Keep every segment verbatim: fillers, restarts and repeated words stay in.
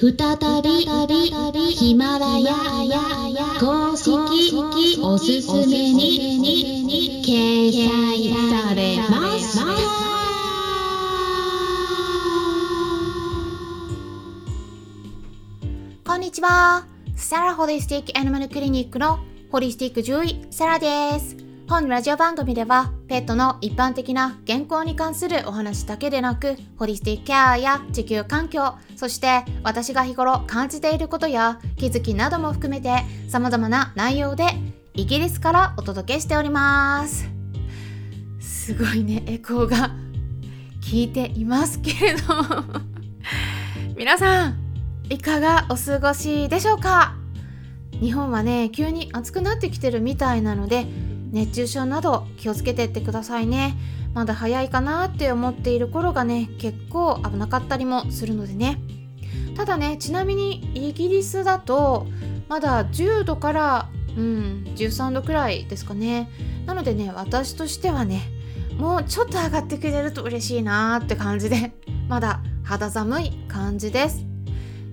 再びヒマラヤ公式おすすめに掲載されました。こんにちは、サラホリスティックアニマルクリニックのホリスティック獣医サラです。本ラジオ番組ではペットの一般的な健康に関するお話だけでなく、ホリスティックケアや地球環境、そして私が日頃感じていることや気づきなども含めて様々な内容でイギリスからお届けしております。すごいね、エコーが効いていますけれど皆さんいかがお過ごしでしょうか。日本はね、急に暑くなってきてるみたいなので熱中症など気をつけてってくださいね。まだ早いかなって思っている頃がね、結構危なかったりもするのでね。ただね、ちなみにイギリスだとまだじゅうどから、うん、じゅうさんどくらいですかね。なのでね、私としてはね、もうちょっと上がってくれると嬉しいなって感じで、まだ肌寒い感じです。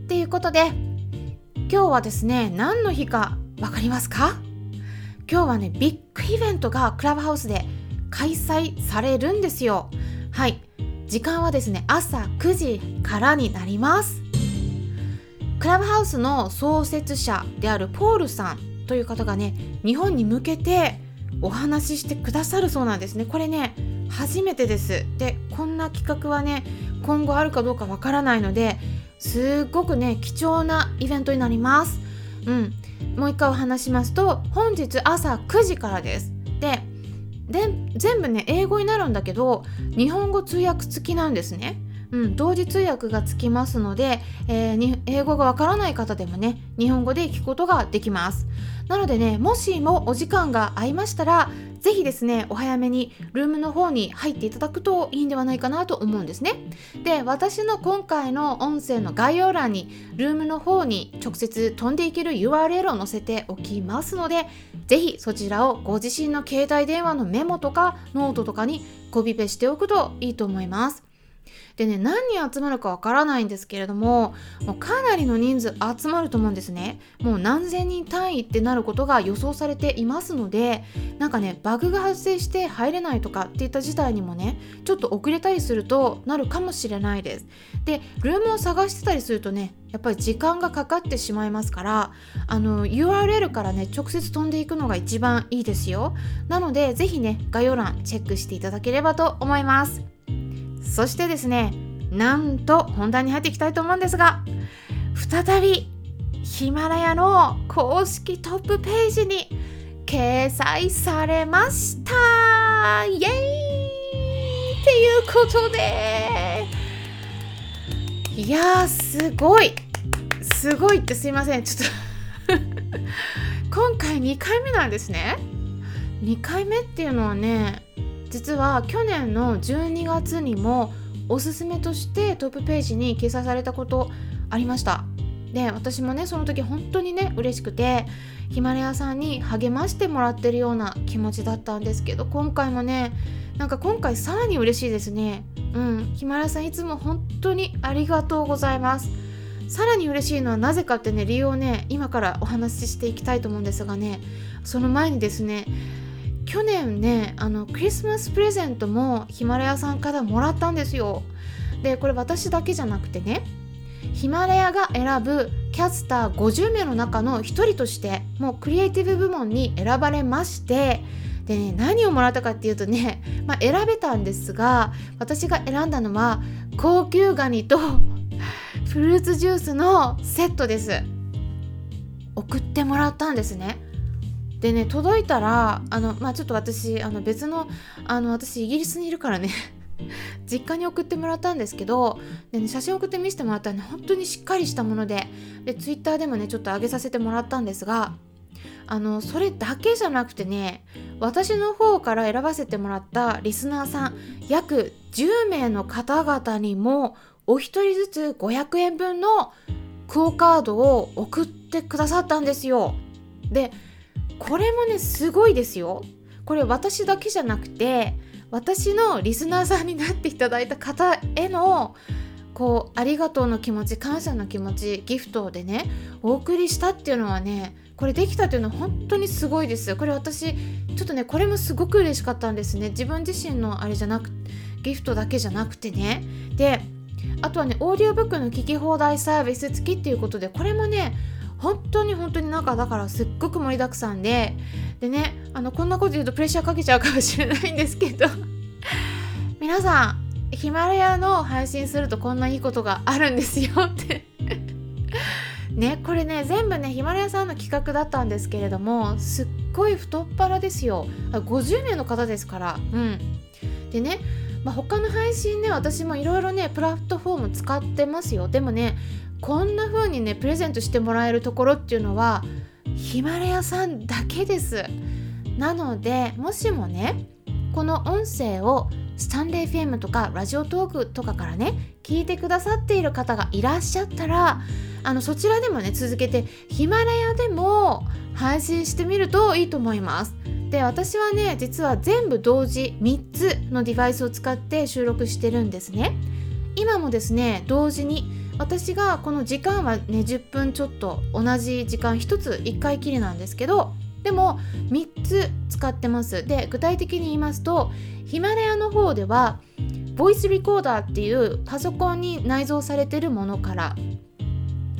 っていうことで、今日はですね、何の日かわかりますか？今日はね、ビッグイベントがクラブハウスで開催されるんですよ。はい、時間はですね、朝くじからになります。クラブハウスの創設者であるポールさんという方がね、日本に向けてお話ししてくださるそうなんですね。これね、初めてです。で、こんな企画はね、今後あるかどうかわからないので、すごくね、貴重なイベントになります。うん。もう一回お話しますと、本日朝くじからです。 で, で全部ね、英語になるんだけど日本語通訳付きなんですね、うん、同時通訳がつきますので、えー、に英語がわからない方でもね、日本語で聞くことができます。なのでね、もしもお時間が合いましたらぜひですね、お早めにルームの方に入っていただくといいんではないかなと思うんですね。で、私の今回の音声の概要欄にルームの方に直接飛んでいける ユーアールエル を載せておきますので、ぜひそちらをご自身の携帯電話のメモとかノートとかにコピペしておくといいと思います。でね、何人集まるかわからないんですけれども、もうかなりの人数集まると思うんですね。もう何千人単位ってなることが予想されていますので、なんかね、バグが発生して入れないとかっていった事態にもね、ちょっと遅れたりするとなるかもしれないです。で、ルームを探してたりするとね、やっぱり時間がかかってしまいますから、あの ユーアールエル からね、直接飛んでいくのが一番いいですよ。なのでぜひね、概要欄チェックしていただければと思います。そしてですね、なんと本題に入っていきたいと思うんですが、再びヒマラヤの公式トップページに掲載されました。イエーイっていうことで、いやー、すごいすごいってすいません、ちょっと今回にかいめなんですね。にかいめっていうのはね、実は去年のじゅうにがつにもおすすめとしてトップページに掲載されたことありました。で、私もね、その時本当にね、嬉しくてヒマラヤさんに励ましてもらってるような気持ちだったんですけど、今回もね、なんか今回さらに嬉しいですね。うん、ヒマラヤさんいつも本当にありがとうございます。さらに嬉しいのはなぜかってね、理由をね、今からお話ししていきたいと思うんですがね、その前にですね、去年ね、あのクリスマスプレゼントもヒマラヤさんからもらったんですよ。で、これ私だけじゃなくてね、ヒマラヤが選ぶキャスターごじゅうめいの中のひとりとしてもうクリエイティブ部門に選ばれまして、でね、何をもらったかっていうとね、まあ、選べたんですが、私が選んだのは高級ガニとフルーツジュースのセットです。送ってもらったんですね。でね、届いたらあの、まあ、ちょっと私あの別の、あの私イギリスにいるからね実家に送ってもらったんですけど、で、ね、写真送って見せてもらったらね、本当にしっかりしたもので、でツイッターでもね、ちょっと上げさせてもらったんですが、あのそれだけじゃなくてね、私の方から選ばせてもらったリスナーさん約じゅうめいの方々にもお一人ずつごひゃくえんぶんのクオカードを送ってくださったんですよ。で、これもね、すごいですよ。これ私だけじゃなくて、私のリスナーさんになっていただいた方へのこうありがとうの気持ち、感謝の気持ち、ギフトでねお送りしたっていうのはね、これできたっていうのは本当にすごいです。これ私ちょっとねこれもすごく嬉しかったんですね。自分自身のあれじゃなくギフトだけじゃなくてね。であとはねオーディオブックの聞き放題サービス付きっていうことで、これもね本当に本当になんかだからすっごく盛りだくさんででね、あのこんなこと言うとプレッシャーかけちゃうかもしれないんですけど皆さんヒマラヤの配信するとこんないいことがあるんですよってね、これね全部ねヒマラヤさんの企画だったんですけれども、すっごい太っ腹ですよ。ごじゅうめいの方ですから、うん、でね、まあ、他の配信ね私もいろいろねプラットフォーム使ってますよ。でもねこんな風にねプレゼントしてもらえるところっていうのはヒマラヤさんだけです。なのでもしもねこの音声をスタンレー エフエム とかラジオトークとかからね聞いてくださっている方がいらっしゃったら、あのそちらでもね続けてヒマラヤでも配信してみるといいと思います。で私はね実は全部同時みっつのデバイスを使って収録してるんですね。今もですね同時に私がこの時間はねじゅっぷんちょっと、同じ時間ひとついっかいきりなんですけど、でもみっつ使ってます。で具体的に言いますと、ヒマラヤの方ではボイスリコーダーっていうパソコンに内蔵されているものから、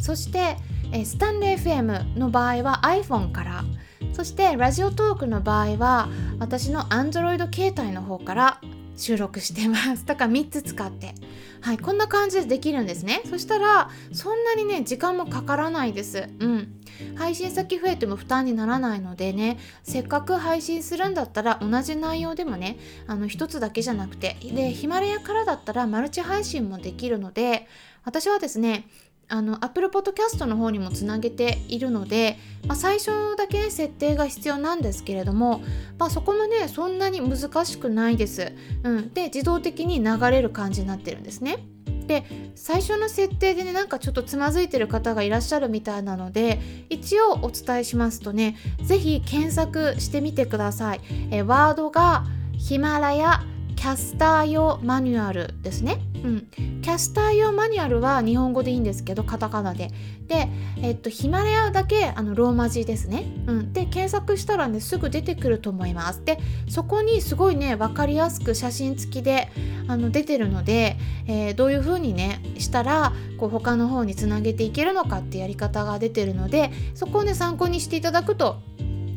そしてスタンレー エフエム の場合は iPhone から、そしてラジオトークの場合は私の Android 携帯の方から収録してます。だからみっつ使って、はい、こんな感じでできるんですね。そしたらそんなにね時間もかからないです、うん、配信先増えても負担にならないのでね、せっかく配信するんだったら同じ内容でもねあの一つだけじゃなくて、でヒマラヤからだったらマルチ配信もできるので、私はですねあの Apple Podcast の方にもつなげているので、まあ、最初だけ、ね、設定が必要なんですけれども、まあ、そこもねそんなに難しくないです、うん、で自動的に流れる感じになってるんですね。で最初の設定でねなんかちょっとつまずいてる方がいらっしゃるみたいなので、一応お伝えしますとね、ぜひ検索してみてください。えワードがヒマラヤキャスター用マニュアルですね、うん、キャスター用マニュアルは日本語でいいんですけどカタカナで、で、えっと、ヒマラヤだけあのローマ字ですね、うん、で検索したらねすぐ出てくると思います。でそこにすごいね分かりやすく写真付きであの出てるので、えー、どういう風にねしたらこう他の方につなげていけるのかってやり方が出てるので、そこをね参考にしていただくと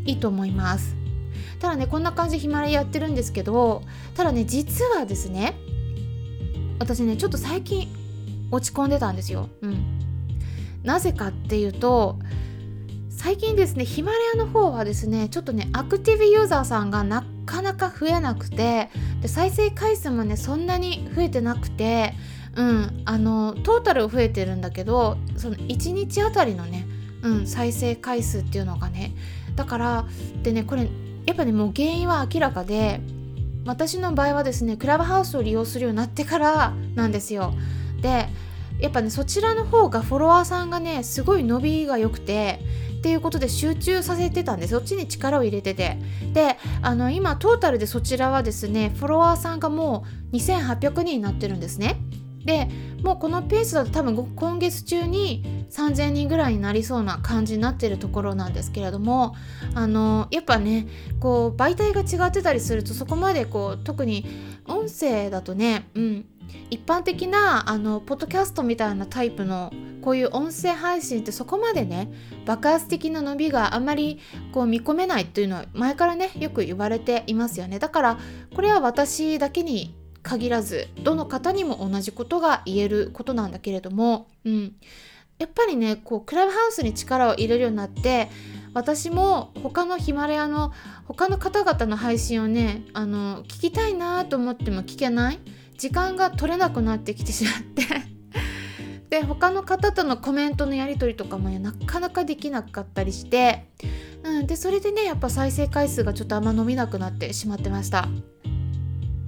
いいと思います。ただねこんな感じでヒマラヤやってるんですけど、ただね実はですね私ねちょっと最近落ち込んでたんですよ、うん、なぜかっていうと最近ですねヒマラヤの方はですねちょっとねアクティブユーザーさんがなかなか増えなくて、で再生回数もねそんなに増えてなくて、うん、あのトータル増えてるんだけど、そのいちにちあたりのね、うん、再生回数っていうのがね、だからでねこれやっぱねもう原因は明らかで、私の場合はですねクラブハウスを利用するようになってからなんですよ。でやっぱねそちらの方がフォロワーさんがねすごい伸びが良くてっていうことで集中させてたんで、そっちに力を入れてて、であの今トータルでそちらはですねフォロワーさんがもうにせんはっぴゃくにんになってるんですね。でもうこのペースだと多分今月中にさんぜんにんぐらいになりそうな感じになってるところなんですけれども、あのやっぱねこう媒体が違ってたりするとそこまでこう特に音声だとね、うん、一般的なあのポッドキャストみたいなタイプのこういう音声配信ってそこまでね爆発的な伸びがあんまりこう見込めないっていうのは前からねよく言われていますよね。だからこれは私だけに限らずどの方にも同じことが言えることなんだけれども、うん、やっぱりねこうクラブハウスに力を入れるようになって、私も他のヒマラヤの他の方々の配信をねあの聞きたいなと思っても聞けない時間が取れなくなってきてしまってで他の方とのコメントのやり取りとかも、ね、なかなかできなかったりして、うん、でそれでねやっぱ再生回数がちょっとあんま伸びなくなってしまってました。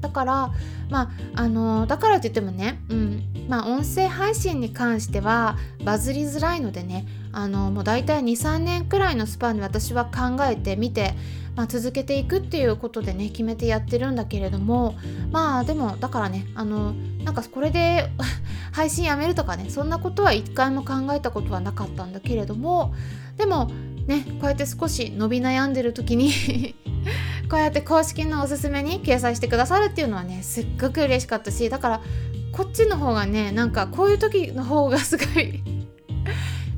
だから、まああのー、だからといってもね、うんまあ、音声配信に関してはバズりづらいのでね、あのー、もうだいたい にさんねんくらいのスパンで私は考えてみて、まあ、続けていくっていうことでね決めてやってるんだけれども、まあでもだからね、あのー、なんかこれで配信やめるとかねそんなことは一回も考えたことはなかったんだけれども、でもねこうやって少し伸び悩んでる時にこうやって公式のおすすめに掲載してくださるっていうのはねすっごく嬉しかったし、だからこっちの方がねなんかこういう時の方がすごい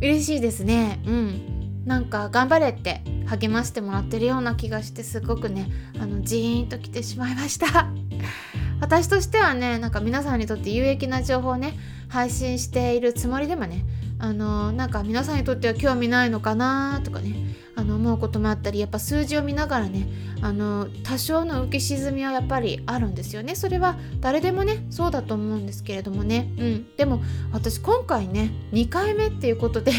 嬉しいですね。うん、なんか頑張れって励ましてもらってるような気がして、すごくねあのジーンと来てしまいました私としてはねなんか皆さんにとって有益な情報をね配信しているつもりでもね、あのなんか皆さんにとっては興味ないのかなとかねあの思うこともあったり、やっぱ数字を見ながらねあの多少の浮き沈みはやっぱりあるんですよね。それは誰でもねそうだと思うんですけれどもね、うん、でも私今回ねにかいめっていうことで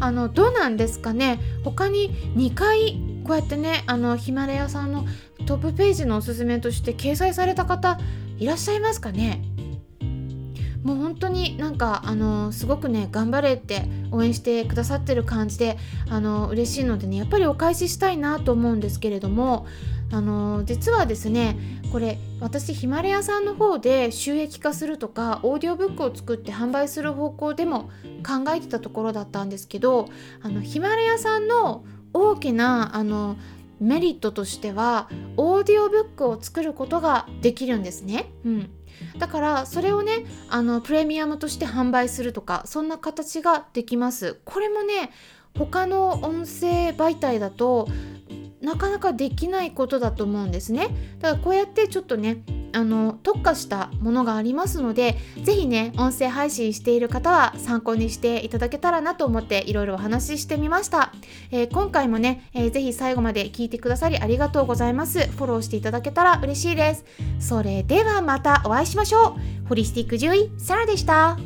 あのどうなんですかね、他ににかいこうやってねあのヒマラヤさんのトップページのおすすめとして掲載された方いらっしゃいますかね。もう本当になんかあのすごくね頑張れって応援してくださってる感じであの嬉しいのでね、やっぱりお返ししたいなと思うんですけれども、あの実はですねこれ私ヒマラヤさんの方で収益化するとかオーディオブックを作って販売する方向でも考えてたところだったんですけど、あのヒマラヤさんの大きなあのメリットとしてはオーディオブックを作ることができるんですね。うんだからそれをねあのプレミアムとして販売するとかそんな形ができます。これもね他の音声媒体だとなかなかできないことだと思うんですね。だからこうやってちょっとねあの特化したものがありますので、ぜひね音声配信している方は参考にしていただけたらなと思っていろいろお話ししてみました。えー、今回もね、えー、ぜひ最後まで聞いてくださりありがとうございます。フォローしていただけたら嬉しいです。それではまたお会いしましょう。ホリスティック獣医サラでした。